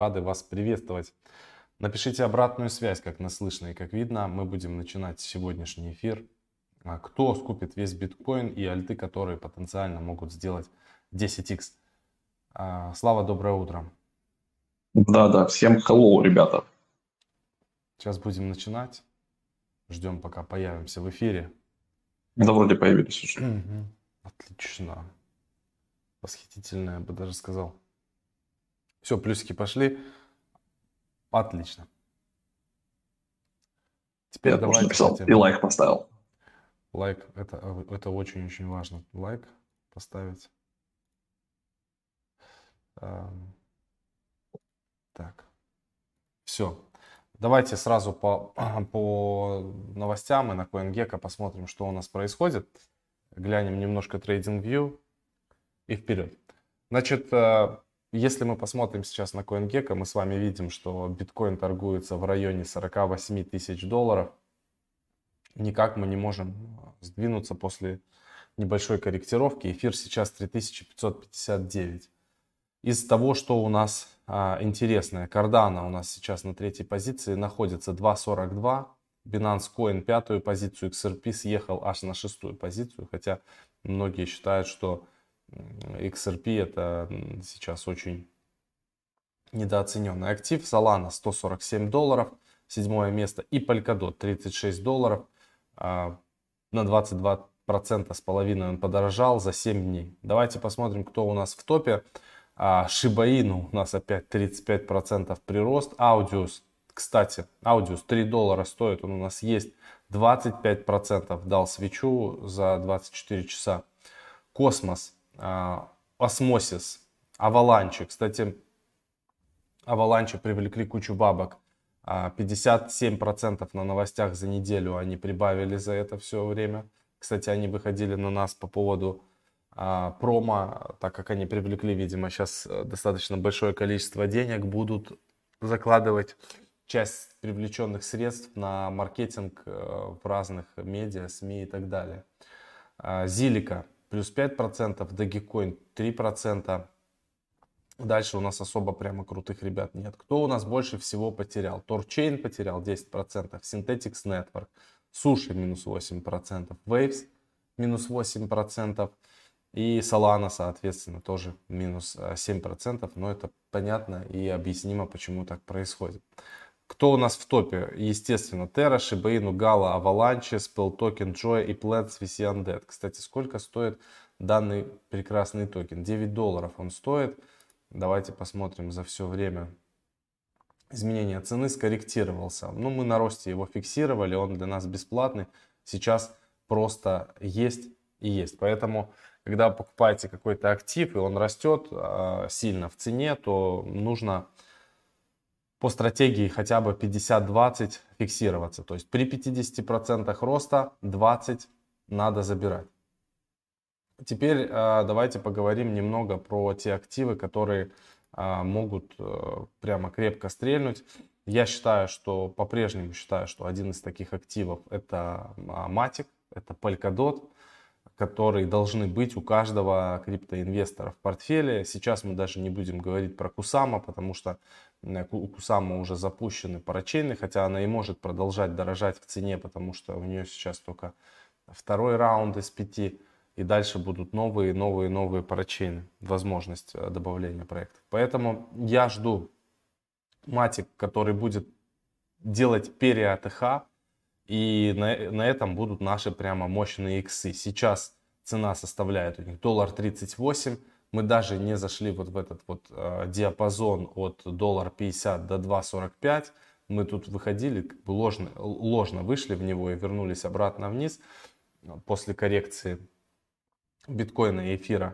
рады вас приветствовать. Напишите обратную связь, как нас слышно и как видно. Мы будем начинать сегодняшний эфир. Кто скупит весь биткоин и альты, которые потенциально могут сделать 10x? Слава, доброе утро. Да, всем hello, ребята. Сейчас будем начинать. Ждем, пока появимся в эфире. Да, вроде появились уже. Отлично. Восхитительно, я бы даже сказал. Все, плюсики пошли. Отлично. Теперь я давайте... написал и лайк поставил. Лайк, это очень-очень важно. Лайк поставить. Так. Все. Давайте сразу по новостям и на CoinGecko посмотрим, что у нас происходит. Глянем немножко TradingView и вперед. Значит, если мы посмотрим сейчас на CoinGecko, мы с вами видим, что биткоин торгуется в районе 48 тысяч долларов. Никак мы не можем сдвинуться после небольшой корректировки. Эфир сейчас 3559. Из того, что у нас интересное, Cardano у нас сейчас на третьей позиции находится 2.42. Binance Coin пятую позицию, XRP съехал аж на шестую позицию, хотя многие считают, что XRP это сейчас очень недооцененный актив. Solana 147 долларов, седьмое место, и Polkadot 36 долларов, на 22% с половиной он подорожал за 7 дней. Давайте посмотрим, кто у нас в топе. Shiba Inu у нас опять 35% прирост. Audius, кстати, Audius 3 доллара стоит, он у нас есть, 25% дал свечу за 24 часа. Cosmos, Osmosis, Avalanche, кстати, Avalanche привлекли кучу бабок. 57% на новостях за неделю они прибавили за это все время. Кстати, они выходили на нас по поводу промо, так как они привлекли, видимо, сейчас достаточно большое количество денег, будут закладывать часть привлеченных средств на маркетинг в разных медиа, СМИ и так далее. Зилика плюс 5%, Dogecoin 3%. Дальше у нас особо прямо крутых ребят нет. Кто у нас больше всего потерял? TorChain потерял 10%, Synthetix Network, Суши минус 8%, Waves минус 8%. И Solana, соответственно, тоже минус 7%, но это понятно и объяснимо, почему так происходит. Кто у нас в топе? Естественно, Terra, Shiba Inu, Gala, Avalanche, Spell Token, Joy и Plants VC Undead. Кстати, сколько стоит данный прекрасный токен? 9 долларов он стоит. Давайте посмотрим за все время. Изменение цены скорректировался. Ну, мы на росте его фиксировали, он для нас бесплатный. Сейчас просто есть и есть. Поэтому... Когда покупаете какой-то актив и он растет сильно в цене, то нужно по стратегии хотя бы 50-20 фиксироваться. То есть при 50% роста 20 надо забирать. Теперь давайте поговорим немного про те активы, которые могут прямо крепко стрельнуть. Я считаю, что по-прежнему считаю, что один из таких активов это Matic, это Polkadot, которые должны быть у каждого криптоинвестора в портфеле. Сейчас мы даже не будем говорить про Kusama, потому что у Kusama уже запущены парачейны, хотя она и может продолжать дорожать в цене, потому что у нее сейчас только второй раунд из 5, и дальше будут новые парачейны, возможность добавления проектов. Поэтому я жду Matic, который будет делать пере-АТХ, и на этом будут наши прямо мощные иксы. Сейчас цена составляет у них $1.38. Мы даже не зашли вот в этот вот диапазон от $1.50 до 2.45. Мы тут выходили, как бы ложно вышли в него и вернулись обратно вниз после коррекции биткоина и эфира.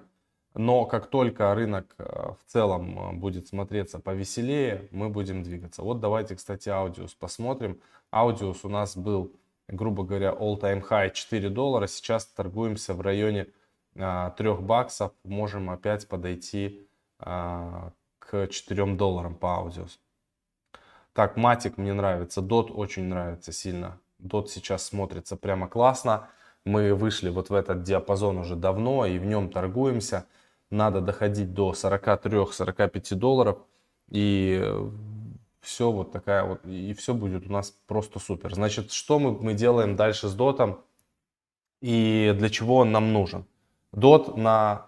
Но как только рынок в целом будет смотреться повеселее, мы будем двигаться. Вот давайте, кстати, Audius посмотрим. Audius у нас был, грубо говоря, all-time high 4 доллара. Сейчас торгуемся в районе 3 баксов. Можем опять подойти к 4 долларам по Audius. Так, Matic мне нравится. Dot очень нравится сильно. Dot сейчас смотрится прямо классно. Мы вышли вот в этот диапазон уже давно и в нем торгуемся. Надо доходить до 43-45 долларов. И все вот такая вот, и все будет у нас просто супер. Значит, что мы делаем дальше с дотом и для чего он нам нужен? Дот на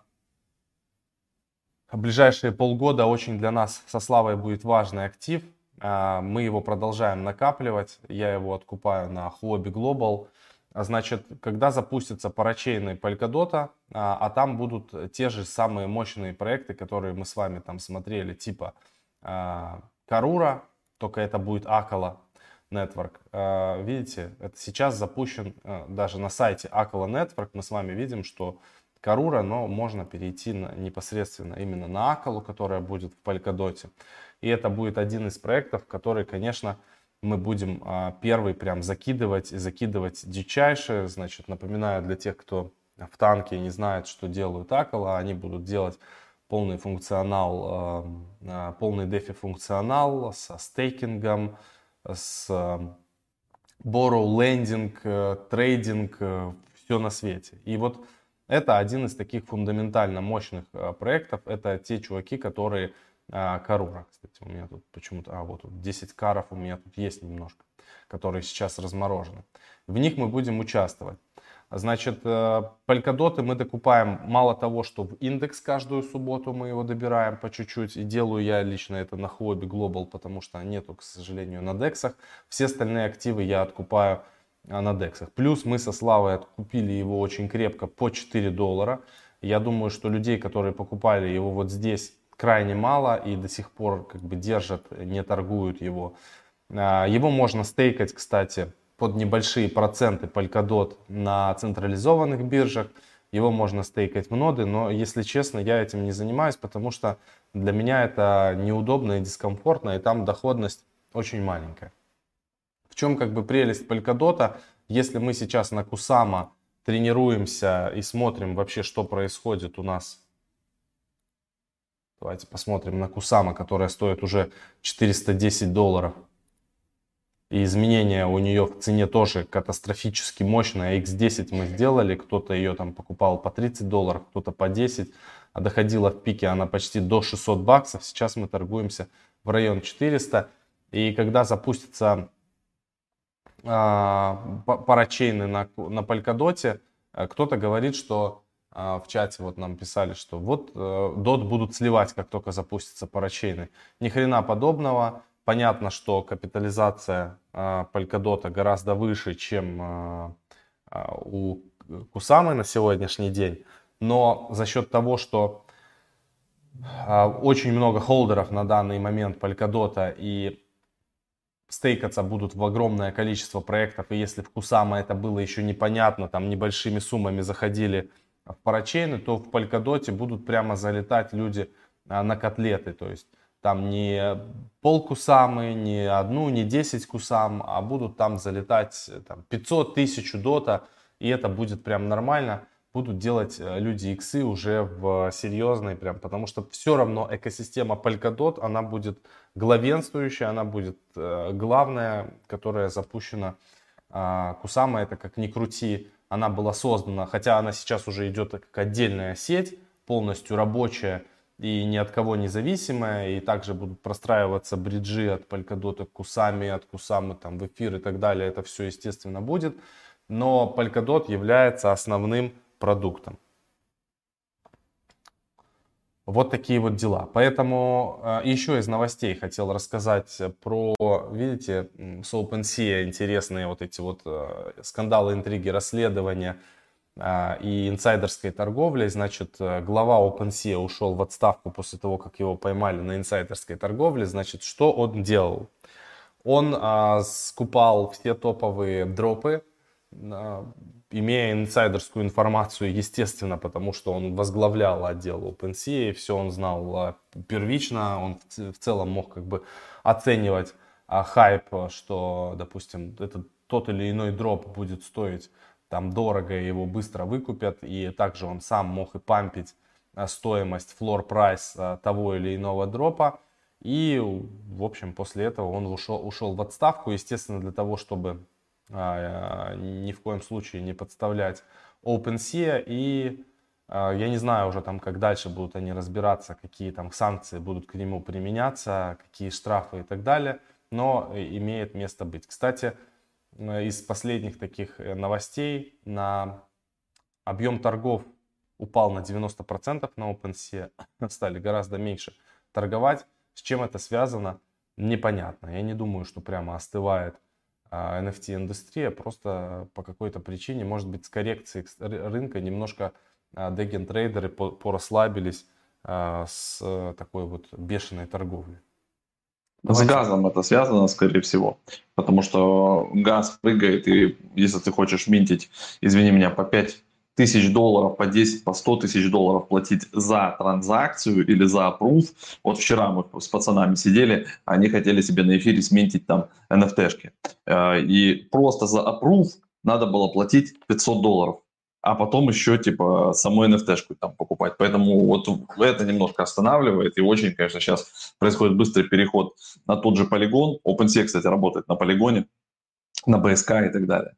ближайшие полгода очень для нас со Славой будет важный актив. Мы его продолжаем накапливать. Я его откупаю на Huobi Global. Значит, когда запустятся парачейны Polkadot, а там будут те же самые мощные проекты, которые мы с вами там смотрели, типа Карура, только это будет Acala Network. Видите, это сейчас запущен даже на сайте Acala Network. Мы с вами видим, что Карура, но можно перейти непосредственно именно на Акалу, которая будет в Polkadot. И это будет один из проектов, который, конечно, мы будем первый прям закидывать и закидывать дичайше. Значит, напоминаю для тех, кто в танке не знает, что делают Акала, они будут делать полный функционал, полный дефи функционал со стейкингом, с borrow, лендинг, трейдинг, все на свете. И вот это один из таких фундаментально мощных проектов. Это те чуваки, которые Карура. Кстати, у меня тут почему-то... вот тут 10 каров у меня тут есть немножко, которые сейчас разморожены. В них мы будем участвовать. Значит, Polkadot мы докупаем мало того, что в индекс каждую субботу мы его добираем по чуть-чуть. И делаю я лично это на Huobi Global, потому что нету, к сожалению, на дексах. Все остальные активы я откупаю на дексах. Плюс мы со Славой откупили его очень крепко по $4. Я думаю, что людей, которые покупали его вот здесь, крайне мало и до сих пор как бы держат, не торгуют его. Его можно стейкать, кстати, под небольшие проценты Polkadot на централизованных биржах. Его можно стейкать в ноды, но, если честно, я этим не занимаюсь, потому что для меня это неудобно и дискомфортно, и там доходность очень маленькая. В чем как бы прелесть Polkadot? Если мы сейчас на Kusama тренируемся и смотрим вообще, что происходит у нас. Давайте посмотрим на Kusama, которая стоит уже $410. И изменения у нее в цене тоже катастрофически мощные. X10 мы сделали, кто-то ее там покупал по $30, кто-то по 10. А доходила в пике она почти до $600. Сейчас мы торгуемся в район 400. И когда запустится парачейны на Polkadot, кто-то говорит, что в чате вот нам писали, что вот DOT будут сливать, как только запустятся парачейны. Ни хрена подобного. Понятно, что капитализация Polkadot гораздо выше, чем у Kusama на сегодняшний день. Но за счет того, что очень много холдеров на данный момент Polkadot и стейкаться будут в огромное количество проектов, и если в Kusama это было еще непонятно, там небольшими суммами заходили в парачейны, то в Polkadot будут прямо залетать люди на котлеты, то есть там не полкусамы, не одну, не 10 кусам, а будут там залетать там 500 000 дота, и это будет прям нормально. Будут делать люди иксы уже в серьезной прям, потому что все равно экосистема Polkadot, она будет главенствующая, она будет главная, которая запущена Kusama, это как ни крути, она была создана, хотя она сейчас уже идет как отдельная сеть, полностью рабочая и ни от кого независимая, и также будут простраиваться бриджи от Polkadot к Kusama, от Kusama там в эфир и так далее, это все естественно будет, но Polkadot является основным продуктом. Вот такие вот дела. Поэтому еще из новостей хотел рассказать про, видите, с OpenSea интересные вот эти вот скандалы, интриги, расследования и инсайдерской торговли. Значит, глава OpenSea ушел в отставку после того, как его поймали на инсайдерской торговле. Значит, что он делал? Он скупал все топовые дропы, имея инсайдерскую информацию, естественно, потому что он возглавлял отдел OpenSea, и все он знал первично, он в целом мог как бы оценивать хайп, что, допустим, этот тот или иной дроп будет стоить там дорого, его быстро выкупят, и также он сам мог и пампить стоимость, floor price того или иного дропа, и, в общем, после этого он ушел в отставку, естественно, для того, чтобы ни в коем случае не подставлять OpenSea, и Я не знаю уже там, как дальше будут они разбираться, какие там санкции будут к нему применяться, какие штрафы и так далее, но имеет место быть. Кстати, из последних таких новостей на объем торгов упал на 90%, на OpenSea стали гораздо меньше торговать. С чем это связано, непонятно. Я не думаю, что прямо остывает NFT-индустрия, просто по какой-то причине, может быть, с коррекцией рынка немножко дегентрейдеры порасслабились с такой вот бешеной торговлей. С газом это связано, скорее всего, потому что газ прыгает, и если ты хочешь минтить, извини меня, по $5 тысяч, по 10, по $100 тысяч платить за транзакцию или за аппрув. Вот вчера мы с пацанами сидели, они хотели себе на эфире сминтить там NFT-шки. И просто за аппрув надо было платить $500, а потом еще типа саму NFT-шку там покупать. Поэтому вот это немножко останавливает, и очень, конечно, сейчас происходит быстрый переход на тот же полигон. OpenSea, кстати, работает на полигоне, на БСК и так далее.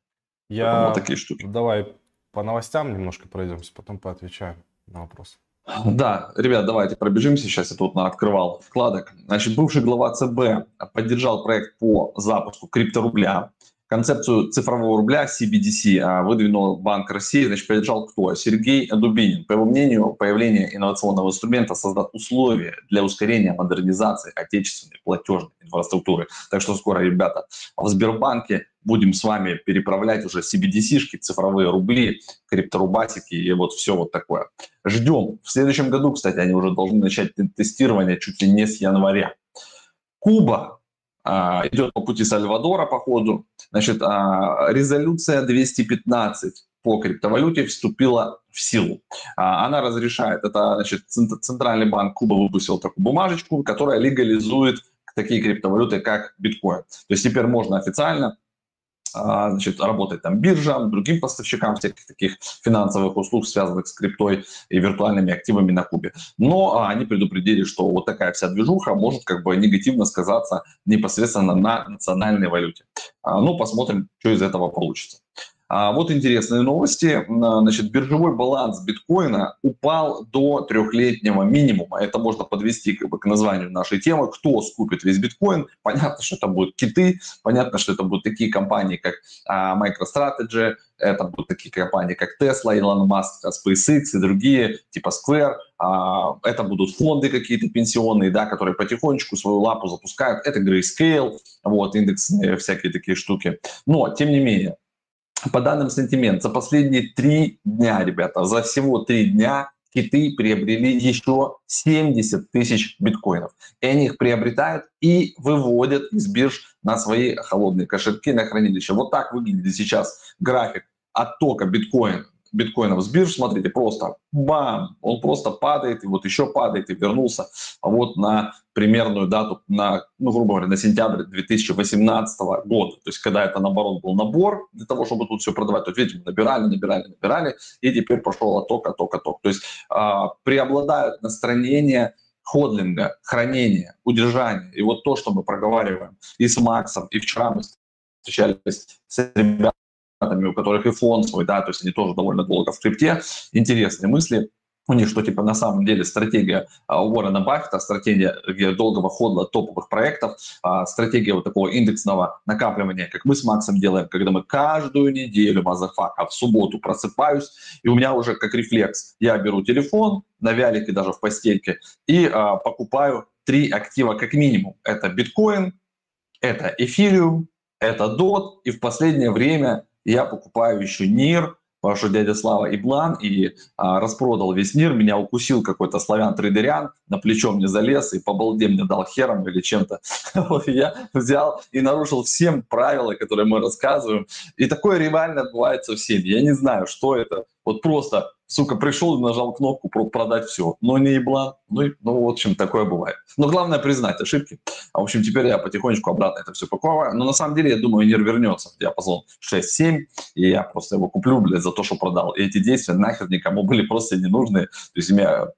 Я... Вот такие штуки. Давай по новостям немножко пройдемся, потом поотвечаем на вопрос. Да, ребят, давайте пробежимся. Сейчас я тут открывал вкладок. Значит, бывший глава ЦБ поддержал проект по запуску крипторубля. Концепцию цифрового рубля CBDC выдвинул Банк России. Значит, поддержал кто? Сергей Дубинин. По его мнению, появление инновационного инструмента создаст условия для ускорения модернизации отечественной платежной инфраструктуры. Так что скоро, ребята, в Сбербанке будем с вами переправлять уже CBDC-шки, цифровые рубли, крипторубасики и вот все вот такое. Ждем. В следующем году, кстати, они уже должны начать тестирование чуть ли не с января. Куба идет по пути Сальвадора, походу. Значит, резолюция 215 по криптовалюте вступила в силу. Она разрешает, это значит, Центральный банк Кубы выпустил такую бумажечку, которая легализует такие криптовалюты, как биткоин. То есть теперь можно официально, значит, работать там биржам, другим поставщикам всяких таких финансовых услуг, связанных с криптой и виртуальными активами на Кубе. Но они предупредили, что вот такая вся движуха может как бы негативно сказаться непосредственно на национальной валюте. Ну, посмотрим, что из этого получится. Вот интересные новости. Значит, биржевой баланс биткоина упал до трехлетнего минимума. Это можно подвести как бы к названию нашей темы. Кто скупит весь биткоин? Понятно, что это будут киты. Понятно, что это будут такие компании, как MicroStrategy. Это будут такие компании, как Tesla, Elon Musk, SpaceX и другие, типа Square. Это будут фонды какие-то пенсионные, да, которые потихонечку свою лапу запускают. Это Grayscale, вот, индексные всякие такие штуки. Но, тем не менее, по данным Sentiment, за последние 3 дня, ребята, за всего 3 дня киты приобрели еще 70 тысяч биткоинов. И они их приобретают и выводят из бирж на свои холодные кошельки, на хранилище. Вот так выглядит сейчас график оттока биткоинов с бирж. Смотрите, просто бам, он просто падает, и вот еще падает, и вернулся вот на примерную дату, на, ну, грубо говоря, на сентябрь 2018 года. То есть, когда это, наоборот, был набор для того, чтобы тут все продавать. То есть, видите, набирали, и теперь пошел отток. То есть, преобладают настроение ходлинга, хранения, удержания. И вот то, что мы проговариваем и с Максом, и вчера мы встречались с ребятами, у которых и фонд свой, да, то есть они тоже довольно долго в крипте. Интересные мысли у них, что типа на самом деле стратегия Уоррена Баффета, стратегия долгого ходла топовых проектов, стратегия вот такого индексного накапливания, как мы с Максом делаем, когда мы каждую неделю, мазафака, в субботу просыпаюсь, и у меня уже как рефлекс, я беру телефон на вялике, даже в постельке, и покупаю 3 актива как минимум. Это биткоин, это эфириум, это дот, и в последнее время я покупаю еще Near, потому что дядя Слава Иблан, и распродал весь Near. Меня укусил какой-то славян-трейдерян, на плечо мне залез и по балде мне дал хером или чем-то. Я взял и нарушил всем правила, которые мы рассказываем. И такое реально бывает со всеми. Я не знаю, что это. Вот просто, сука, пришел и нажал кнопку «продать все». Но не еблан. Ну, в общем, такое бывает. Но главное признать ошибки. В общем, теперь я потихонечку обратно это все покупаю. Но на самом деле, я думаю, Нир вернется в диапазон 6-7. И я просто его куплю, блядь, за то, что продал. И эти действия нахер никому были просто ненужные. То есть, у меня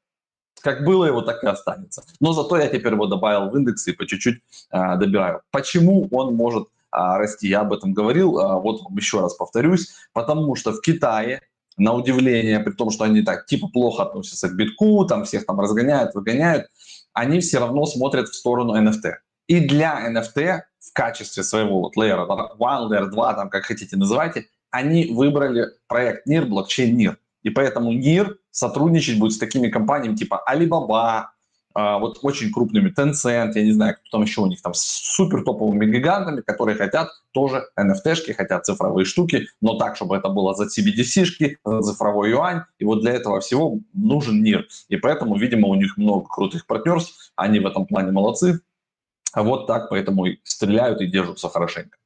как было его, так и останется. Но зато я теперь его добавил в индекс и по чуть-чуть добираю. Почему он может расти? Я об этом говорил. Вот еще раз повторюсь. Потому что в Китае на удивление, при том, что они так типа плохо относятся к битку, там всех там разгоняют, выгоняют, они все равно смотрят в сторону NFT. И для NFT в качестве своего вот лейера 1, layer 2, там как хотите называйте, они выбрали проект Near, блокчейн Near. И поэтому Near сотрудничать будет с такими компаниями типа Alibaba, вот очень крупными, Tencent, я не знаю, кто там еще у них, там с супер топовыми гигантами, которые хотят тоже NFT-шки, хотят цифровые штуки, но так, чтобы это было за CBDC-шки, за цифровой юань, и вот для этого всего нужен Near. И поэтому, видимо, у них много крутых партнерств, они в этом плане молодцы, а вот так поэтому и стреляют и держатся хорошенько.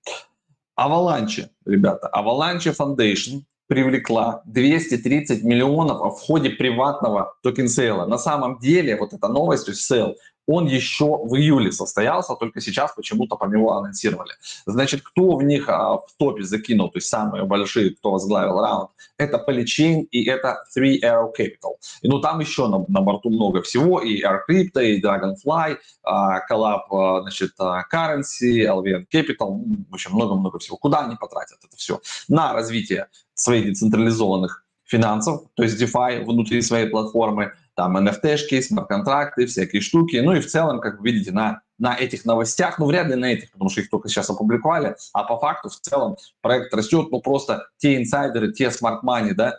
Avalanche, ребята, Avalanche Foundation привлекла 230 миллионов в ходе приватного токен-сейла. На самом деле, вот эта новость, то есть сейл, он еще в июле состоялся, только сейчас почему-то по нему анонсировали. Значит, кто в них в топе закинул, то есть самые большие, кто возглавил раунд, это Polychain и это 3 Arrow Capital. И, ну, там еще на борту много всего, и Air Crypto, и Dragonfly, Collab, значит, Currency, Algorand Capital, в общем, много-много всего. Куда они потратят это все? На развитие своих децентрализованных финансов, то есть DeFi внутри своей платформы, там NFT-шки, смарт-контракты, всякие штуки. Ну и в целом, как вы видите, на этих новостях, ну вряд ли на этих, потому что их только сейчас опубликовали, а по факту в целом проект растет, ну просто те инсайдеры, те смарт-мани, да,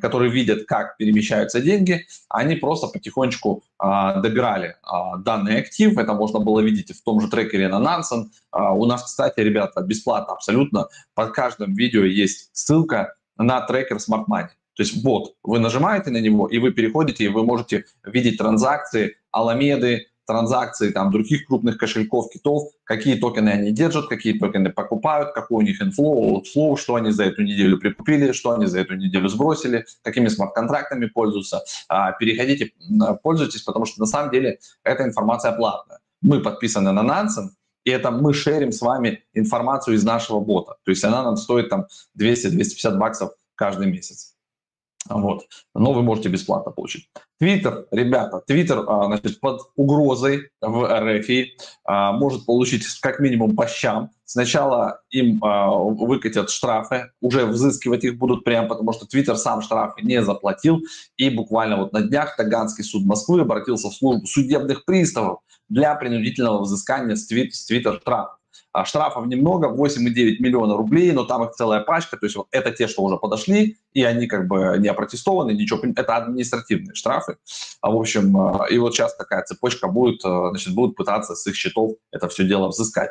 которые видят, как перемещаются деньги, они просто потихонечку добирали данный актив. Это можно было видеть и в том же трекере на Nansen. У нас, кстати, ребята, бесплатно абсолютно под каждым видео есть ссылка на трекер Smart Money. То есть бот, вы нажимаете на него, и вы переходите, и вы можете видеть транзакции Аламеды, транзакции там других крупных кошельков, китов, какие токены они держат, какие токены покупают, какой у них инфлоу, outflow, что они за эту неделю прикупили, что они за эту неделю сбросили, какими смарт-контрактами пользуются. Переходите, пользуйтесь, потому что на самом деле эта информация платная. Мы подписаны на Nansen, и это мы шерим с вами информацию из нашего бота. То есть она нам стоит там 200-250 баксов каждый месяц. Вот. Но вы можете бесплатно получить. Твиттер, ребята, Твиттер под угрозой в РФ может получить как минимум по щам. Сначала им выкатят штрафы, уже взыскивать их будут прямо, потому что Твиттер сам штрафы не заплатил. И буквально вот на днях Таганский суд Москвы обратился в службу судебных приставов для принудительного взыскания с Твиттер штрафов. Штрафов немного, 8,9 миллиона рублей, но там их целая пачка, то есть вот это те, что уже подошли, и они как бы не опротестованы, ничего, это административные штрафы. В общем, и вот сейчас такая цепочка будет, значит, будут пытаться с их счетов это все дело взыскать.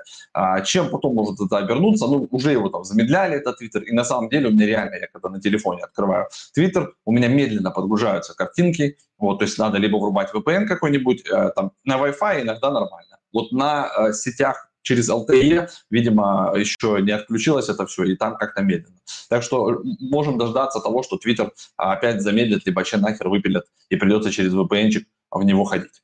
Чем потом может это обернуться? Ну, уже его там замедляли, этот Твиттер, и на самом деле у меня реально, я когда на телефоне открываю Твиттер, у меня медленно подгружаются картинки, вот, то есть надо либо врубать VPN какой-нибудь, там, на Wi-Fi иногда нормально. Вот на сетях через LTE, видимо, еще не отключилось это все, и там как-то медленно. Так что можем дождаться того, что Twitter опять замедлит, либо вообще нахер выпилят, и придется через VPN-чик в него ходить.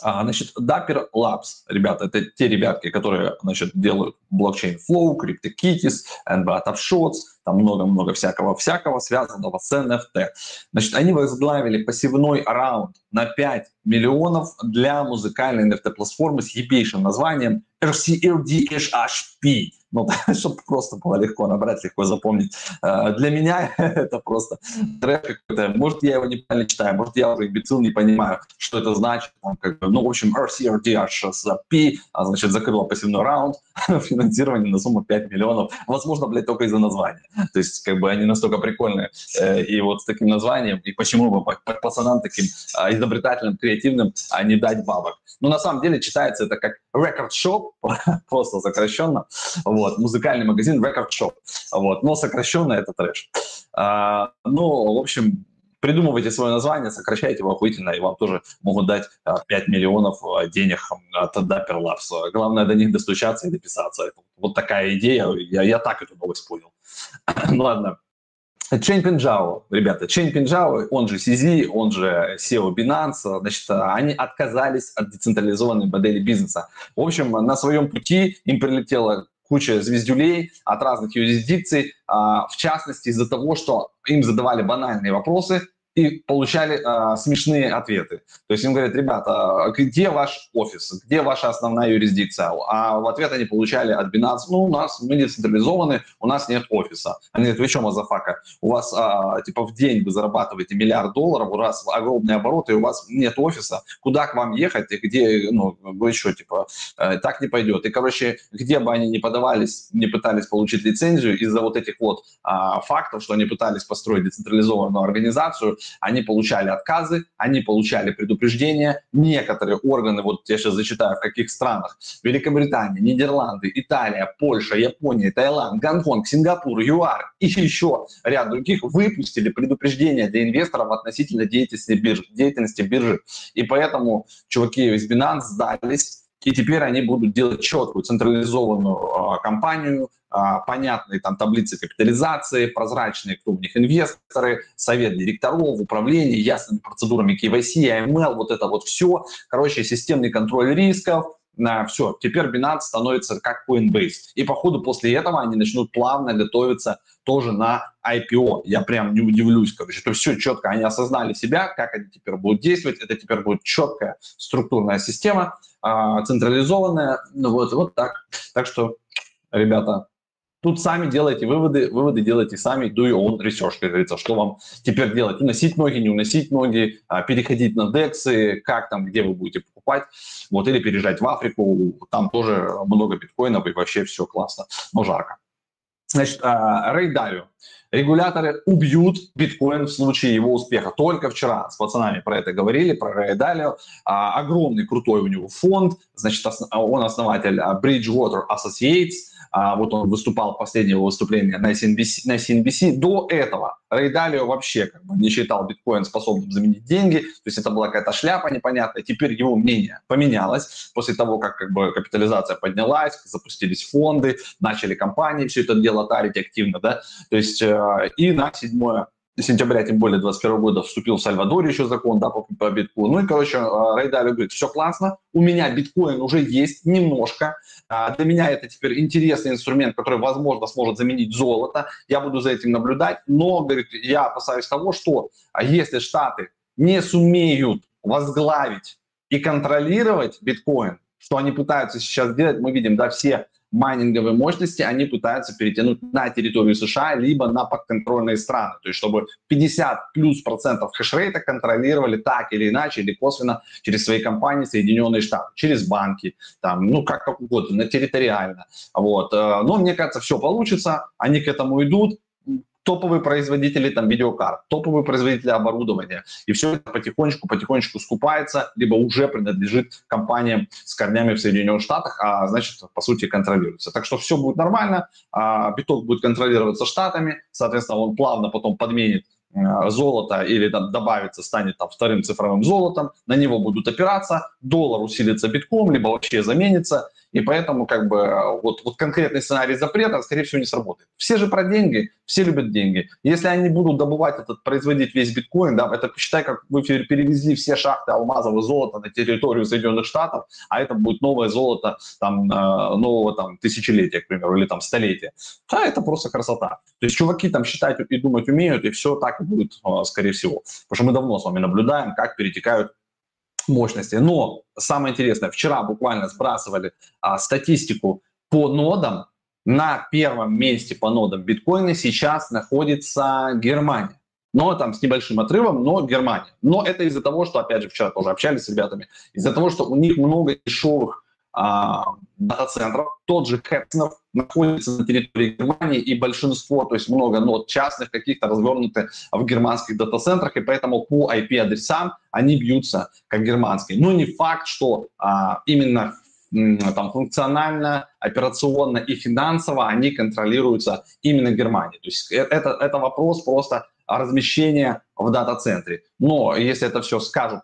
Значит, Dapper Labs, ребята, это те ребятки, которые, значит, делают блокчейн Flow, CryptoKitties, NBA Top Shots, там много-много всякого-всякого, связанного с NFT. Значит, они возглавили посевной раунд на 5 миллионов для музыкальной NFT-платформы с ебейшим названием RCLDHHP. Ну, чтобы просто было легко набрать, легко запомнить. Для меня это просто трэш какой-то. Может, я его неправильно читаю, может, я уже имбецил, не понимаю, что это значит. Он как бы, ну, в общем, RCRDHSP, значит, закрыла посевной раунд, финансирование на сумму 5 миллионов. Возможно, блядь, только из-за названия. То есть, как бы, они настолько прикольные. И вот с таким названием, и почему бы пацанам таким изобретательным, креативным, а не дать бабок. Но на самом деле читается это как Record Shop, просто сокращенно. Вот, музыкальный магазин Record Shop, вот, но сокращенно это трэш. Ну, в общем, придумывайте свое название, сокращайте его охуительно, и вам тоже могут дать 5 миллионов денег от Dapper Labs. Главное до них достучаться и дописаться. Вот такая идея, я так эту новость понял. Ну ладно. Чэньпэн Зжао, ребята, Чэньпэн Зжао, он же CZ, он же CEO Binance, значит, они отказались от децентрализованной модели бизнеса. В общем, на своем пути им прилетело куча звездюлей от разных юрисдикций, в частности из-за того, что им задавали банальные вопросы, и получали смешные ответы. То есть им говорят: ребята, где ваш офис, где ваша основная юрисдикция? А в ответ они получали от Binance: ну, мы децентрализованы, у нас нет офиса. Они говорят: вы что, мазафака, у вас типа в день вы зарабатываете $1 миллиард, у вас огромные обороты, и у вас нет офиса, куда к вам ехать, и где, ну, вы что, типа, так не пойдет. И, короче, где бы они ни подавались, не пытались получить лицензию, из-за вот этих вот фактов, что они пытались построить децентрализованную организацию, они получали отказы, они получали предупреждения. Некоторые органы, вот я сейчас зачитаю, в каких странах: Великобритания, Нидерланды, Италия, Польша, Япония, Таиланд, Гонконг, Сингапур, ЮАР и еще ряд других, выпустили предупреждения для инвесторов относительно деятельности биржи. И поэтому чуваки из Binance сдались. И теперь они будут делать четкую централизованную компанию, понятные там таблицы капитализации, прозрачные, кто в них инвесторы, совет директоров, управление, ясными процедурами KYC, AML, вот это вот все. Короче, системный контроль рисков. Все, теперь Binance становится как Coinbase. И, походу, после этого они начнут плавно готовиться тоже на IPO. Я прям не удивлюсь, короче, что все четко. Они осознали себя, как они теперь будут действовать. Это теперь будет четкая структурная система, централизованная. Ну вот, вот так. Так что, ребята, тут сами делайте выводы, выводы делайте сами, do your own research, как говорится, что вам теперь делать, уносить ноги, не уносить ноги, переходить на дексы, как там, где вы будете покупать, вот, или переезжать в Африку, там тоже много биткоинов и вообще все классно, но жарко. Значит, Ray Dalio. Регуляторы убьют биткоин в случае его успеха. Только вчера с пацанами про это говорили, про Рэя Далио. Огромный, крутой у него фонд. Значит, он основатель Bridgewater Associates. Вот он выступал в последнее выступление на CNBC. До этого Рэй Далио вообще как бы не считал биткоин способным заменить деньги. То есть это была какая-то шляпа непонятная. Теперь его мнение поменялось. После того, как бы капитализация поднялась, запустились фонды, начали компании все это дело тарить активно, да. То есть и на 7 сентября, тем более 2021 года, вступил в Сальвадоре еще закон, да, по биткоину. Ну и, короче, Рэй Далио говорит: все классно, у меня биткоин уже есть немножко, для меня это теперь интересный инструмент, который, возможно, сможет заменить золото, я буду за этим наблюдать, но, говорит, я опасаюсь того, что если Штаты не сумеют возглавить и контролировать биткоин, что они пытаются сейчас делать, мы видим, да, все майнинговые мощности они пытаются перетянуть на территорию США либо на подконтрольные страны, то есть чтобы 50+% хэшрейта контролировали так или иначе или косвенно через свои компании Соединенные Штаты, через банки, там, ну как угодно, на территориально. Вот. Но мне кажется, все получится, они к этому идут. Топовые производители там видеокарт, топовые производители оборудования. И все это потихонечку скупается, либо уже принадлежит компаниям с корнями в Соединенных Штатах, а значит, по сути, контролируется. Так что все будет нормально, биток будет контролироваться Штатами, соответственно, он плавно потом подменит золото или там добавится, станет там вторым цифровым золотом, на него будут опираться, доллар усилится битком, либо вообще заменится. И поэтому как бы вот конкретный сценарий запрета, скорее всего, не сработает. Все же про деньги, все любят деньги. Если они будут добывать производить весь биткоин, да, это посчитай, как вы перевезли все шахты алмазов и золота на территорию Соединенных Штатов, а это будет новое золото там, нового там, тысячелетия, к примеру, или там столетия. А это просто красота. То есть чуваки там считать и думать умеют, и все так и будет, скорее всего. Потому что мы давно с вами наблюдаем, как перетекают мощности. Но самое интересное, вчера буквально сбрасывали статистику по нодам. На первом месте по нодам биткоина сейчас находится Германия. Но там с небольшим отрывом, но Германия. Но это из-за того, что, опять же, вчера тоже общались с ребятами, из-за того, что у них много дешевых дата-центров. Тот же Хэтснер находится на территории Германии, и большинство, то есть много нод частных каких-то развернуты в германских дата-центрах, и поэтому по IP-адресам они бьются как германские. Но не факт, что именно там функционально, операционно и финансово они контролируются именно Германией. То есть это вопрос просто размещения в дата-центре. Но если это все скажут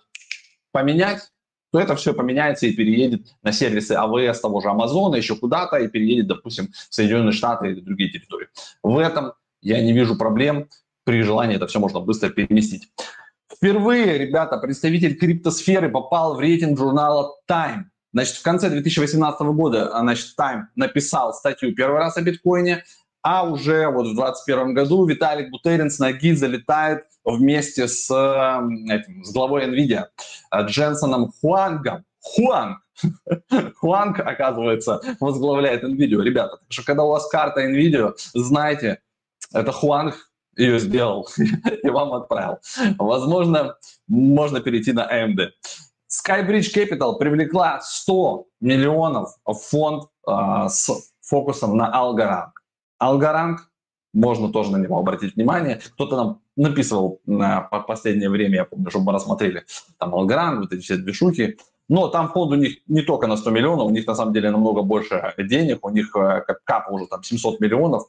поменять, то это все поменяется и переедет на сервисы АВС того же Амазона, еще куда-то, и переедет, допустим, в Соединенные Штаты или другие территории. В этом я не вижу проблем. При желании это все можно быстро переместить. Впервые, ребята, представитель криптосферы попал в рейтинг журнала Time. Значит, в конце 2018 года, значит, Time написал статью первый раз о биткоине, А уже вот в 2021 году Виталик Бутерин с ноги залетает вместе с главой NVIDIA Дженсоном Хуангом. Хуанг, оказывается, возглавляет NVIDIA, ребята. Так что, когда у вас карта NVIDIA, знайте, это Хуанг ее сделал и вам отправил. Возможно, можно перейти на AMD. SkyBridge Capital привлекла 100 миллионов в фонд с фокусом на Algorand. Algorand, можно тоже на него обратить внимание. Кто-то нам написывал в последнее время, я помню, чтобы мы рассмотрели там Algorand, вот эти все движухи. Но там фонд у них не только на 100 миллионов, у них на самом деле намного больше денег, у них как капа уже там 700 миллионов.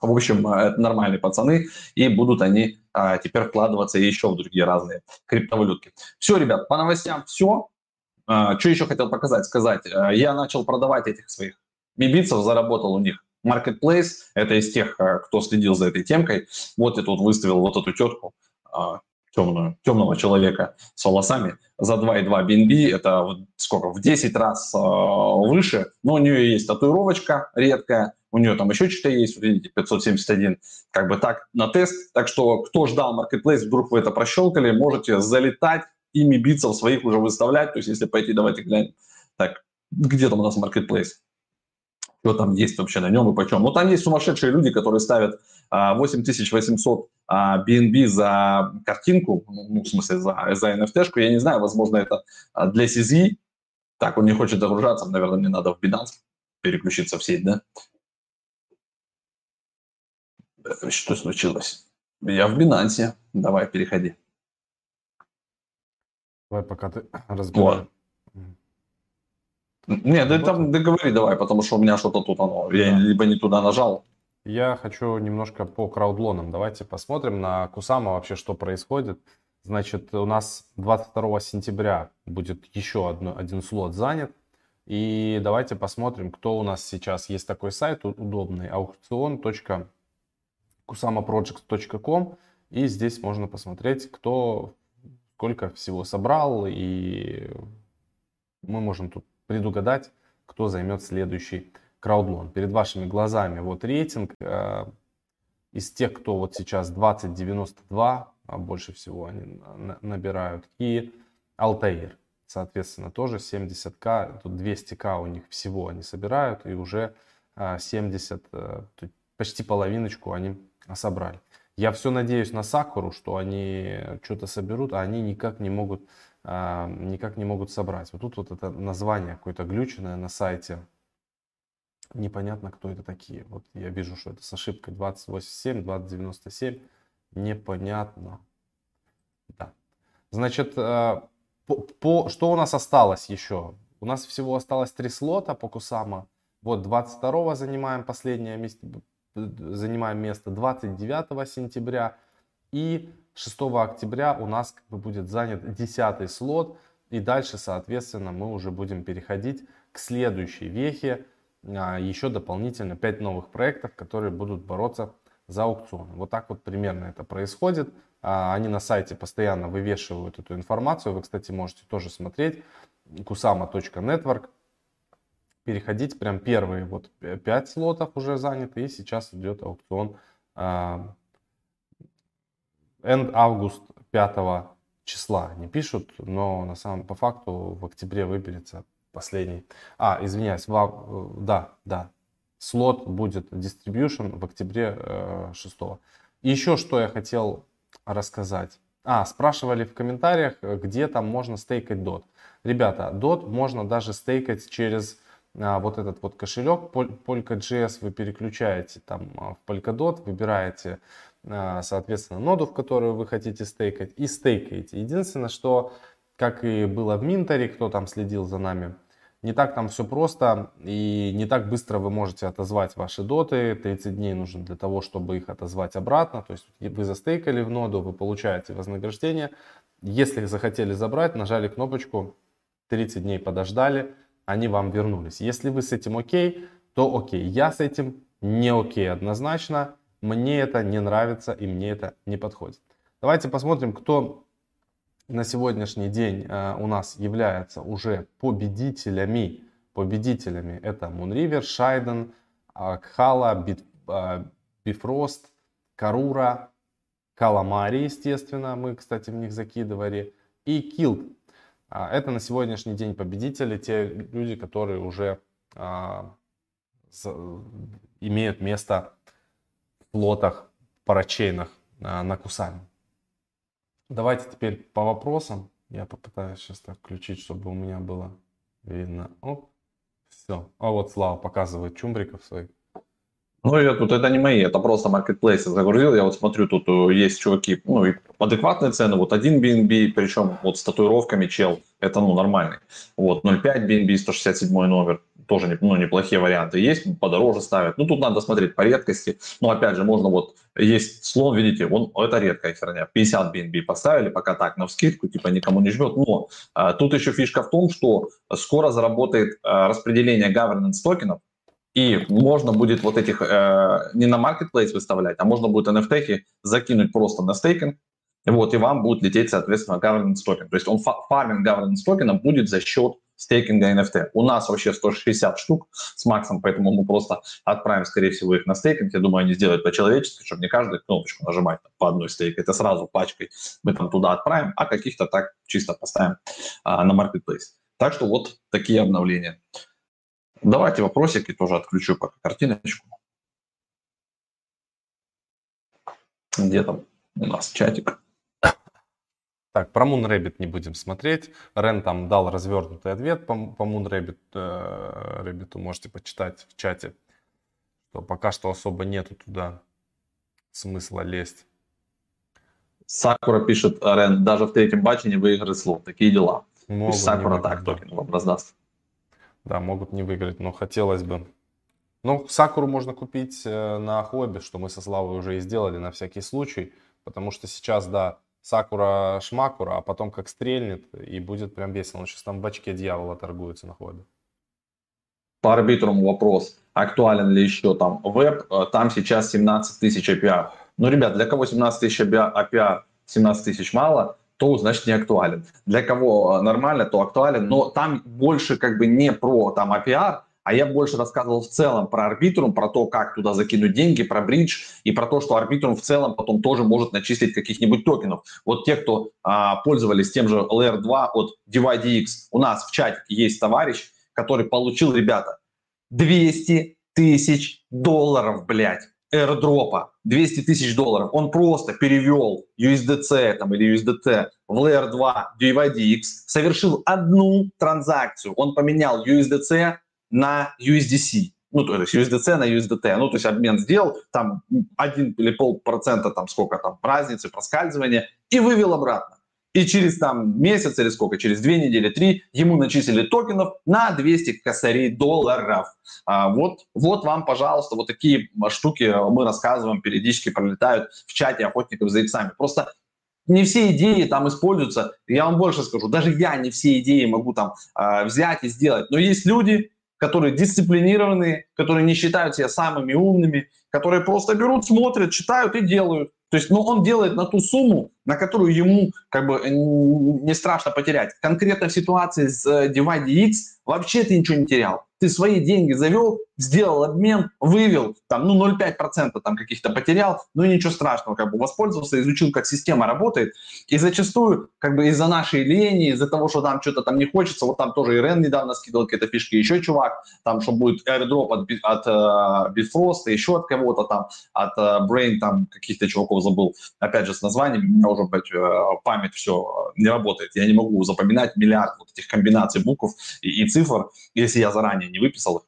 В общем, это нормальные пацаны, и будут они теперь вкладываться еще в другие разные криптовалютки. Все, ребят, по новостям все. Что еще хотел сказать? Я начал продавать этих своих бибицев, заработал у них маркетплейс. Это из тех, кто следил за этой темкой. Вот я тут выставил вот эту тетку, темного человека с волосами, за 2,2 BNB, это вот сколько, в 10 раз выше, но у нее есть татуировочка редкая, у нее там еще что-то есть, видите, 571, как бы так, на тест, так что, кто ждал маркетплейс, вдруг вы это прощелкали, можете залетать, ими биться, в своих уже выставлять, то есть, если пойти, давайте глянем, так, где там у нас маркетплейс? Что там есть вообще на нем и почем. Но там есть сумасшедшие люди, которые ставят 8800 BNB за картинку, ну, в смысле, за NFT-шку. Я не знаю, возможно, это для CZ. Так, он не хочет загружаться, наверное, мне надо в Binance переключиться в сеть, да? Что случилось? Я в Binance. Давай, переходи. Давай, пока ты разбираешь. Не, да там договори давай, потому что у меня что-то тут оно, я либо не туда нажал. Я хочу немножко по краудлонам, давайте посмотрим на Кусама вообще, что происходит. Значит, у нас 22 сентября будет еще один слот занят. И давайте посмотрим, кто у нас сейчас. Есть такой сайт удобный, aukcion.kusamaprojects.com. И здесь можно посмотреть, кто сколько всего собрал, и мы можем тут предугадать, кто займет следующий краудлон. Перед вашими глазами вот рейтинг из тех, кто вот сейчас 2092, а больше всего они набирают, и Алтаир, соответственно, тоже 70к, тут 200к у них всего они собирают, и уже 70, почти половиночку они собрали. Я все надеюсь на Сакуру, что они что-то соберут, а они никак не могут собрать. Вот тут вот это название какое-то глюченное на сайте. Непонятно, кто это такие. Вот я вижу, что это с ошибкой 287, 2097. Непонятно. Да. Значит, что у нас осталось еще? У нас всего осталось 3 слота по Кусама. Вот 22-го занимаем последнее место, 29 сентября и 6 октября у нас как бы будет занят 10-й слот, и дальше, соответственно, мы уже будем переходить к следующей вехе. Еще дополнительно 5 новых проектов, которые будут бороться за аукцион. Вот так вот примерно это происходит. Они на сайте постоянно вывешивают эту информацию. Вы, кстати, можете тоже смотреть kusama.network. Переходить, прям первые вот 5 слотов уже заняты, и сейчас идет аукцион. Август 5 числа не пишут, но на самом по факту в октябре выберется последний. Извиняюсь, слот будет distribution в октябре 6-го. Еще что я хотел рассказать. Спрашивали в комментариях, где там можно стейкать DOT. Ребята, DOT можно даже стейкать через вот этот вот кошелек Polka.js. Вы переключаете там в Polkadot, выбираете, соответственно, ноду, в которую вы хотите стейкать, и стейкаете. Единственное, что, как и было в Минтере, кто там следил за нами, не так там все просто и не так быстро вы можете отозвать ваши доты. 30 дней нужно для того, чтобы их отозвать обратно. То есть вы застейкали в ноду, вы получаете вознаграждение. Если их захотели забрать, нажали кнопочку, 30 дней подождали, они вам вернулись. Если вы с этим окей, то окей. Я с этим не окей однозначно. Мне это не нравится и мне это не подходит. Давайте посмотрим, кто на сегодняшний день у нас является уже победителями. Победителями это Moonriver, Шайден, Акхала, Бифрост, Карура, Каламари, естественно, мы, кстати, в них закидывали, и Килд. Это на сегодняшний день победители, те люди, которые уже имеют место в плотах, парачейнах на Кусаме. Давайте теперь по вопросам. Я попытаюсь сейчас так включить, чтобы у меня было видно. Оп. Все. А вот Слава показывает чумбриков своих. Ну, я тут, это не мои, это просто маркетплейсы загрузил. Я вот смотрю, тут есть чуваки, ну, и адекватные цены. Вот один BNB, причем вот с татуировками чел, это, ну, нормальный. Вот 0.5 BNB, 167 номер, тоже, ну, неплохие варианты. Есть, подороже ставят. Ну, тут надо смотреть по редкости. Но, опять же, можно вот, есть слон, видите, он, это редкая херня. 50 BNB поставили, пока так, навскидку, типа никому не жмет. Но тут еще фишка в том, что скоро заработает распределение governance токенов. И можно будет вот этих не на маркетплейс выставлять, а можно будет NFT-хи закинуть просто на стейкинг, вот, и вам будет лететь, соответственно, governance токен. То есть он фарминг governance токена будет за счет стейкинга NFT. У нас вообще 160 штук с Максом, поэтому мы просто отправим, скорее всего, их на стейкинг. Я думаю, они сделают по-человечески, чтобы не каждую кнопочку нажимать по одной стейке. Это сразу пачкой мы там туда отправим, а каких-то так чисто поставим на маркетплейс. Так что вот такие обновления. Давайте вопросики тоже отключу пока картиночку. Где там у нас чатик? Так, про Moonrabbit не будем смотреть. Рен там дал развернутый ответ по Moonrabbit. Рэббиту можете почитать в чате. Что пока что особо нету туда смысла лезть. Сакура пишет, Рен, даже в третьем батче не выиграет слот. Такие дела. Пусть Сакура так токен вам раздаст. Да, могут не выиграть, но хотелось бы. Ну, Сакуру можно купить на хобби, что мы со Славой уже и сделали на всякий случай. Потому что сейчас, да, Сакура шмакура, а потом как стрельнет, и будет прям весело. Он сейчас там в бачке дьявола торгуется на хобби. По арбитруму вопрос, актуален ли еще там веб? Там сейчас 17 тысяч API. Ну, ребят, для кого 17 тысяч API, 17 тысяч мало, то, значит, не актуален. Для кого нормально, то актуален. Но там больше как бы не про там APR, а я больше рассказывал в целом про Arbitrum, про то, как туда закинуть деньги, про бридж и про то, что Arbitrum в целом потом тоже может начислить каких-нибудь токенов. Вот те, кто пользовались тем же LR2 от DYDX, у нас в чате есть товарищ, который получил, ребята, 200 тысяч долларов, блядь. Airdropа, 200 тысяч долларов, он просто перевел USDC там, или USDT в Layer 2 DYDX, совершил одну транзакцию, он поменял USDC на USDC, ну, то есть USDC на USDT, ну, то есть обмен сделал, там, 1 или полпроцента, там, сколько там, разницы, проскальзывания, и вывел обратно. И через там месяц или сколько, через 2 недели, 3, ему начислили токенов на 200 косарей долларов. Вот вам, пожалуйста, вот такие штуки мы рассказываем, периодически пролетают в чате охотников за иксами. Просто не все идеи там используются. Я вам больше скажу, даже я не все идеи могу там взять и сделать. Но есть люди, которые дисциплинированные, которые не считают себя самыми умными, которые просто берут, смотрят, читают и делают. То есть, ну, он делает на ту сумму, на которую ему как бы не страшно потерять. Конкретно в ситуации с DYDX вообще ты ничего не терял. Ты свои деньги завел, сделал обмен, вывел, там, ну, 0,5% там каких-то потерял, ну, и ничего страшного, как бы воспользовался, изучил, как система работает. И зачастую, как бы из-за нашей лени, из-за того, что там что-то там не хочется, вот там тоже Ирен недавно скидывал какие-то фишки, еще чувак, там, что будет airdrop от Бифроста, еще от кого-то там, от Brain, там, каких-то чуваков забыл, опять же, с названиями, у меня уже, блядь, память все не работает, я не могу запоминать миллиард вот этих комбинаций букв и цифр, если я заранее не выписал их.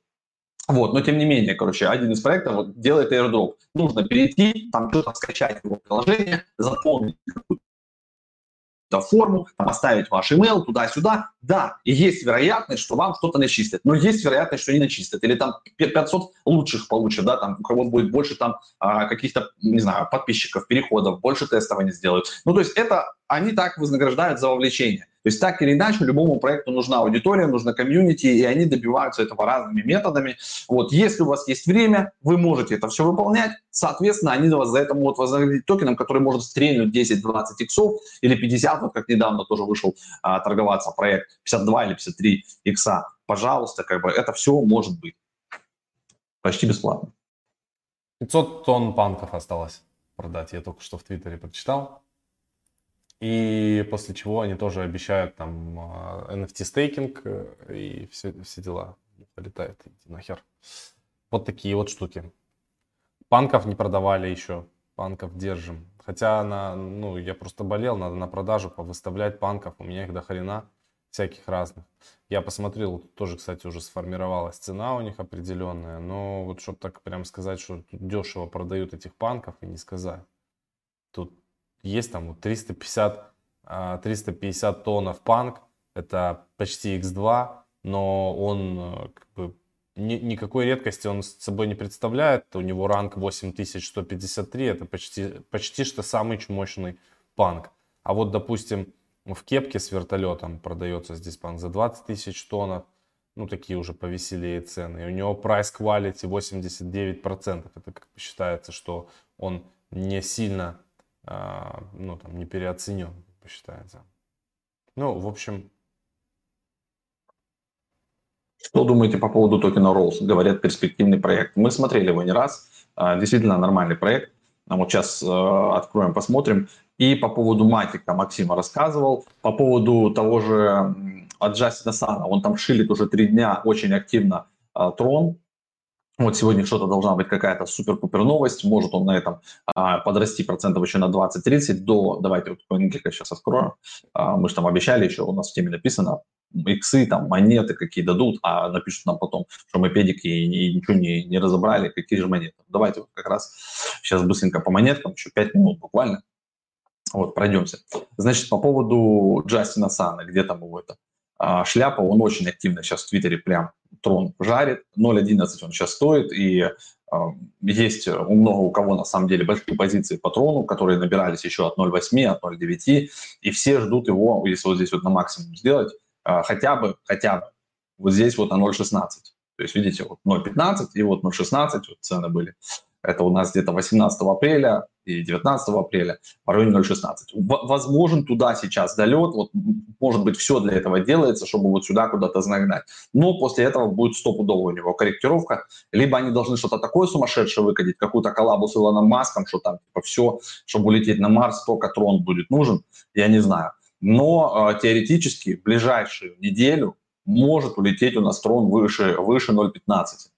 Вот, но тем не менее, короче, один из проектов вот, делает airdrop. Нужно перейти, там что-то скачать его приложение, заполнить какую-то форму, там, оставить ваш email туда-сюда. Да, и есть вероятность, что вам что-то начислят, но есть вероятность, что не начислят. Или там 500 лучших получат, да, там у кого будет больше там каких-то, не знаю, подписчиков, переходов, больше тестов они сделают. Ну, то есть это они так вознаграждают за вовлечение. То есть так или иначе любому проекту нужна аудитория, нужна комьюнити, и они добиваются этого разными методами. Вот, если у вас есть время, вы можете это все выполнять, соответственно, они вас за это могут вознаградить токеном, который может стрельнуть 10-20 иксов или 50, вот как недавно тоже вышел торговаться проект 52 или 53 икса. Пожалуйста, как бы это все может быть почти бесплатно. 500 тонн панков осталось продать, я только что в Твиттере прочитал. И после чего они тоже обещают там NFT стейкинг и все дела. Полетает, иди нахер. Вот такие вот штуки. Панков не продавали еще. Панков держим. Хотя я просто болел, надо на продажу повыставлять панков. У меня их до хрена всяких разных. Я посмотрел, тоже, кстати, уже сформировалась цена у них определенная. Но вот чтобы так прям сказать, что дешево продают этих панков, и не сказать. Тут есть там 350 тоннов панк. Это почти X2. Но он как бы никакой редкости он с собой не представляет. У него ранг 8153, это почти что самый мощный панк. А вот, допустим, в кепке с вертолетом продается здесь панк за 20 тысяч тонн. Ну, такие уже повеселее цены. И у него price quality 89%. Это как бы считается, что он не сильно, не переоценен, считается. Ну, в общем... Что думаете по поводу токена Rolls? Говорят, перспективный проект. Мы смотрели его не раз. Действительно нормальный проект. Вот сейчас откроем, посмотрим. И по поводу Матика Максима рассказывал. По поводу того же от Джастина Сана. Он там шилит уже 3 дня очень активно Tron. Вот сегодня что-то должна быть какая-то супер-пупер новость. Может он на этом подрасти процентов еще на 20-30. Давайте вот CoinGecko сейчас откроем. Мы же там обещали еще, у нас в теме написано. Иксы, там, монеты какие дадут, а напишут нам потом, что мы педики и ничего не разобрали, какие же монеты. Давайте вот как раз сейчас быстренько по монеткам, еще 5 минут буквально, вот, пройдемся. Значит, по поводу Джастина Сана, где там его эта шляпа, он очень активно сейчас в Твиттере прям Tron жарит, 0.11 он сейчас стоит, и есть у кого на самом деле большие позиции по Трону, которые набирались еще от 0.8, от 0.9, и все ждут его, если вот здесь вот на максимум сделать, хотя бы вот здесь вот на 0.16. То есть, видите, вот 0.15 и вот 0.16 вот цены были. Это у нас где-то 18 апреля и 19 апреля по районе 0.16. Возможен туда сейчас долет, вот, может быть, все для этого делается, чтобы вот сюда куда-то загнать. Но после этого будет стопудово у него корректировка. Либо они должны что-то такое сумасшедшее выкатить, какую-то коллабу с Илоном Маском, что там типа, все, чтобы улететь на Марс, только Трон будет нужен, я не знаю. Но теоретически в ближайшую неделю может улететь у нас Tron выше 0.15.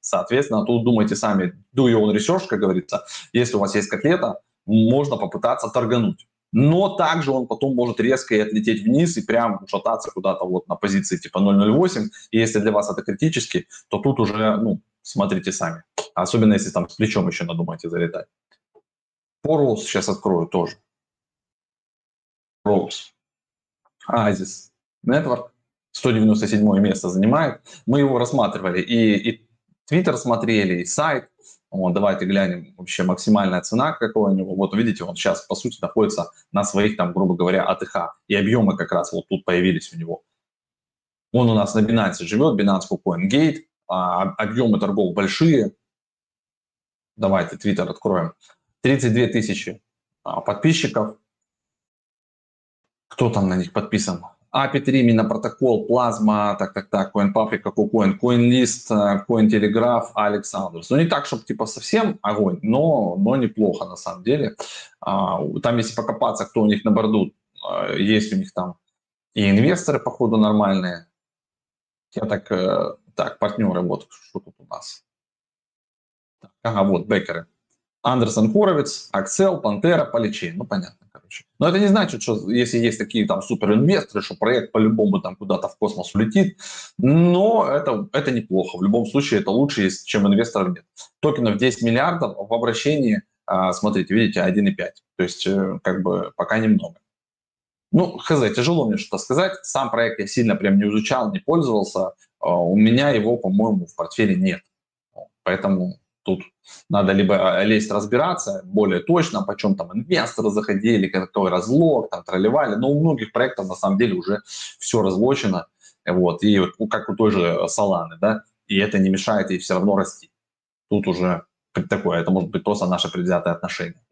Соответственно, тут думайте сами, do your own research, как говорится. Если у вас есть котлета, можно попытаться торгануть. Но также он потом может резко и отлететь вниз и прям шататься куда-то вот на позиции типа 0.08. И если для вас это критически, то тут уже смотрите сами. Особенно если там с плечом еще надумаете залетать. По Rolls сейчас открою тоже. Rolls. Азис Network 197 место занимает. Мы его рассматривали и Twitter смотрели, и сайт. Вот, давайте глянем вообще максимальная цена, какая у него. Вот видите, он сейчас по сути находится на своих там, грубо говоря, АТХ. И объемы как раз вот тут появились у него. Он у нас на Binance живет, Binance CoinGate. Объемы торгов большие. Давайте Twitter откроем. 32 тысячи подписчиков. Кто там на них подписан? API3, Минопротокол, Плазма, CoinPaprika, KuCoin, CoinList, CoinTelegraph, Alexanders. Ну, не так, чтобы типа совсем огонь, но неплохо на самом деле. Там, если покопаться, кто у них на борду, есть у них там и инвесторы, походу, нормальные. Я так, партнеры, вот, что тут у нас. Ага, вот, бэкеры. Андерсон Хоровиц, Аксел, Пантера, Polychain. Ну, понятно, короче. Но это не значит, что если есть такие там суперинвесторы, что проект по-любому там куда-то в космос улетит. Но это неплохо. В любом случае это лучше, чем инвесторов нет. Токенов 10 миллиардов в обращении, смотрите, видите, 1,5. То есть как бы пока немного. Ну, хз, тяжело мне что-то сказать. Сам проект я сильно прям не изучал, не пользовался. У меня его, по-моему, в портфеле нет. Поэтому... Тут надо либо лезть разбираться более точно, почем там инвесторы заходили, какой разлог, там тролливали. Но у многих проектов на самом деле уже все разлочено. Вот. И как у той же Solana, да, и это не мешает ей все равно расти. Тут уже такое, это может быть просто наше предвзятое отношение.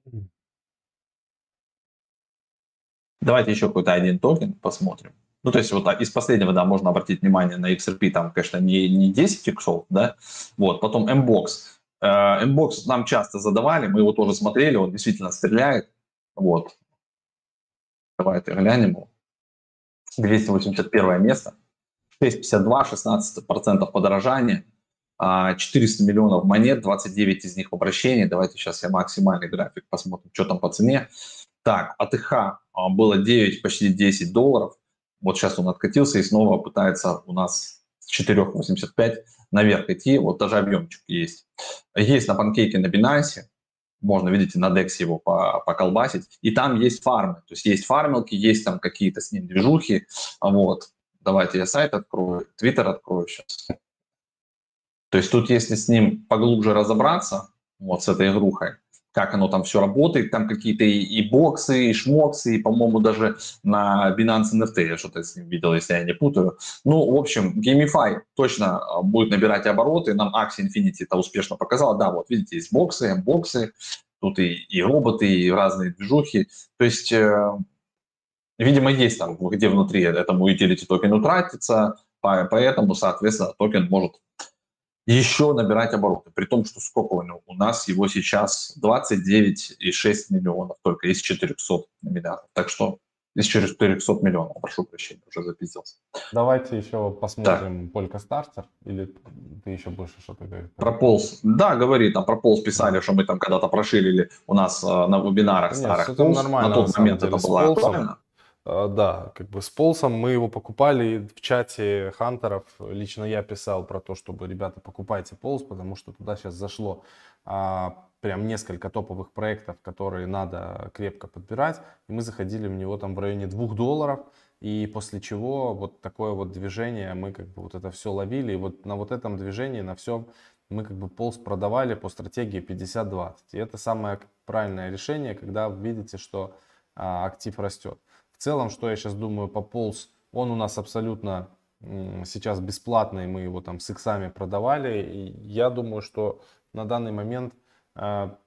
Давайте еще какой-то один токен посмотрим. Ну, то есть вот из последнего, да, можно обратить внимание на XRP, там, конечно, не 10 иксов, да, вот, потом MBOX. Inbox нам часто задавали, мы его тоже смотрели, он действительно стреляет. Вот. Давайте глянем. 281 место. 6,52, 16% подорожания. 400 миллионов монет, 29 из них в обращении. Давайте сейчас я максимальный график посмотрим, что там по цене. Так, АТХ было 9, почти 10 долларов. Вот сейчас он откатился и снова пытается у нас с 4,85 наверх идти. Вот даже объемчик есть. Есть на панкейке, на Binance. Можно, видите, на DEX его поколбасить. И там есть фармы. То есть фармилки, есть там какие-то с ним движухи. Вот. Давайте я сайт открою, Twitter открою сейчас. То есть тут, если с ним поглубже разобраться, вот с этой игрухой, как оно там все работает, там какие-то и боксы, и шмоксы, и, по-моему, даже на Binance NFT я что-то с ним видел, если я не путаю. Ну, в общем, Gamify точно будет набирать обороты, нам Axie Infinity это успешно показала. Да, вот видите, есть боксы, боксы, тут и роботы, и разные движухи. То есть, видимо, есть там, где внутри этому utility токену тратится, поэтому, соответственно, токен может еще набирать обороты, при том, что сколько у нас его сейчас 29,6 миллионов только из 400 миллиардов. Так что из 400 миллионов, прошу прощения, уже запиздился. Давайте еще посмотрим Polkastarter, или ты еще больше что-то говоришь? Про Полс, да, говори, там про Полс писали, что мы там когда-то прошилили у нас на вебинарах старых. Полс, нормально, на тот момент это было правильно. Да, как бы с Полсом мы его покупали в чате хантеров. Лично я писал про то, чтобы, ребята, покупайте Полс, потому что туда сейчас зашло прям несколько топовых проектов, которые надо крепко подбирать. И мы заходили в него там в районе $2, и после чего вот такое вот движение, мы как бы вот это все ловили. И вот на вот этом движении, на всем, мы как бы Полс продавали по стратегии 50-20. И это самое правильное решение, когда вы видите, что актив растет. В целом, что я сейчас думаю по Pulse, он у нас абсолютно сейчас бесплатный, мы его там с иксами продавали. И я думаю, что на данный момент,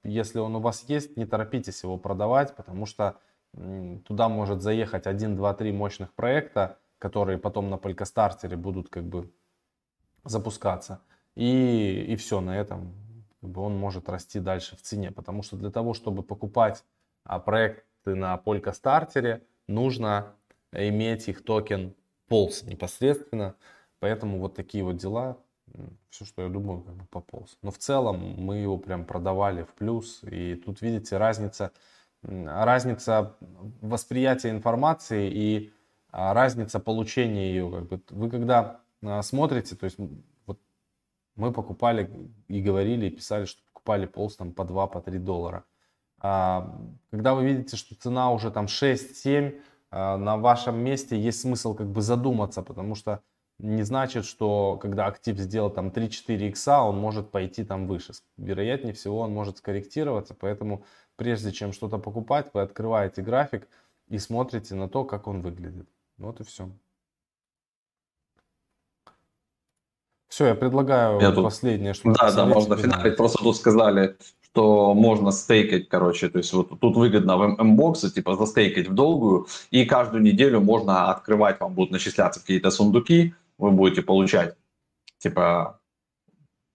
если он у вас есть, не торопитесь его продавать, потому что туда может заехать 1, 2, 3 мощных проекта, которые потом на Polkastarter будут как бы запускаться. И все, на этом как бы он может расти дальше в цене, потому что для того, чтобы покупать проекты на Polkastarter, нужно иметь их токен Pulse непосредственно. Поэтому вот такие вот дела. Все, что я думаю, как бы по Pulse. Но в целом мы его прям продавали в плюс. И тут, видите, разница восприятия информации и разница получения ее. Как бы. Вы когда смотрите, то есть вот мы покупали и говорили, и писали, что покупали Pulse там по 2, по $3. Когда вы видите, что цена уже там 6-7, на вашем месте есть смысл как бы задуматься, потому что не значит, что когда актив сделал там 3-4 икса, он может пойти там выше. Вероятнее всего он может скорректироваться, поэтому прежде чем что-то покупать, вы открываете график и смотрите на то, как он выглядит. Вот и все. Все, я предлагаю последнее, что... Да, можно финалить. Просто тут сказали, что можно стейкать, короче, то есть вот тут выгодно в MBOX, типа застейкать в долгую, и каждую неделю можно открывать, вам будут начисляться какие-то сундуки, вы будете получать, типа,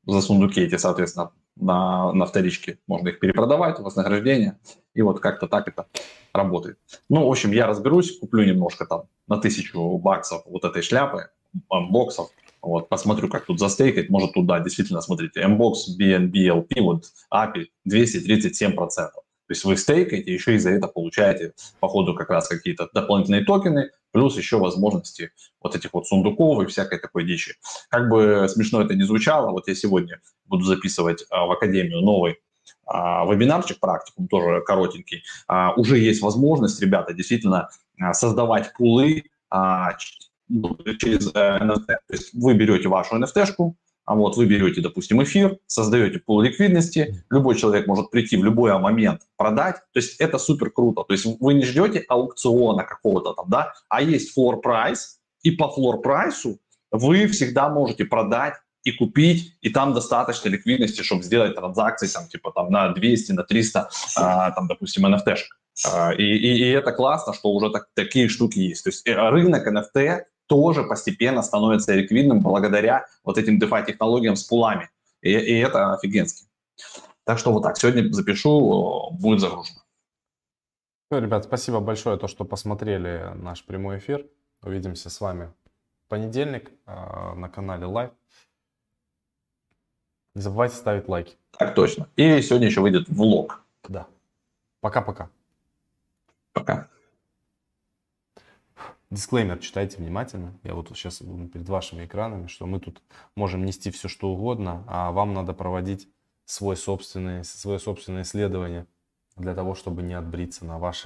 за сундуки эти, соответственно, на вторичке можно их перепродавать, вознаграждение, и вот как-то так это работает. Ну, в общем, я разберусь, куплю немножко там на $1000 вот этой шляпы, MBOX'ов. Вот, посмотрю, как тут застейкать. Может, туда действительно, смотрите, MBOX, BNBLP, вот API 237%. То есть вы стейкаете, еще и за это получаете, по ходу, как раз какие-то дополнительные токены, плюс еще возможности вот этих вот сундуков и всякой такой дичи. Как бы смешно это ни звучало, вот я сегодня буду записывать в Академию новый вебинарчик, практикум, тоже коротенький. Уже есть возможность, ребята, действительно создавать пулы, через NFT. То есть вы берете вашу NFT-шку, вы берете, допустим, эфир, создаете пул ликвидности, любой человек может прийти в любой момент продать, то есть это супер круто. То есть вы не ждете аукциона какого-то там, да, а есть floor price, и по floor price вы всегда можете продать и купить, и там достаточно ликвидности, чтобы сделать транзакции там, типа там на 200, на 300, там, допустим, NFT-шек. И это классно, что уже такие штуки есть. То есть рынок NFT тоже постепенно становится ликвидным благодаря вот этим DeFi технологиям с пулами. И это офигенски. Так что вот так. Сегодня запишу, будет загружено. Все, ребят, спасибо большое, то, что посмотрели наш прямой эфир. Увидимся с вами в понедельник на канале Live. Не забывайте ставить лайки. Так точно. И сегодня еще выйдет влог. Да. Пока-пока. Пока. Дисклеймер читайте внимательно. Я вот сейчас перед вашими экранами, что мы тут можем нести все, что угодно, а вам надо проводить свое собственное исследование для того, чтобы не отбриться на ваши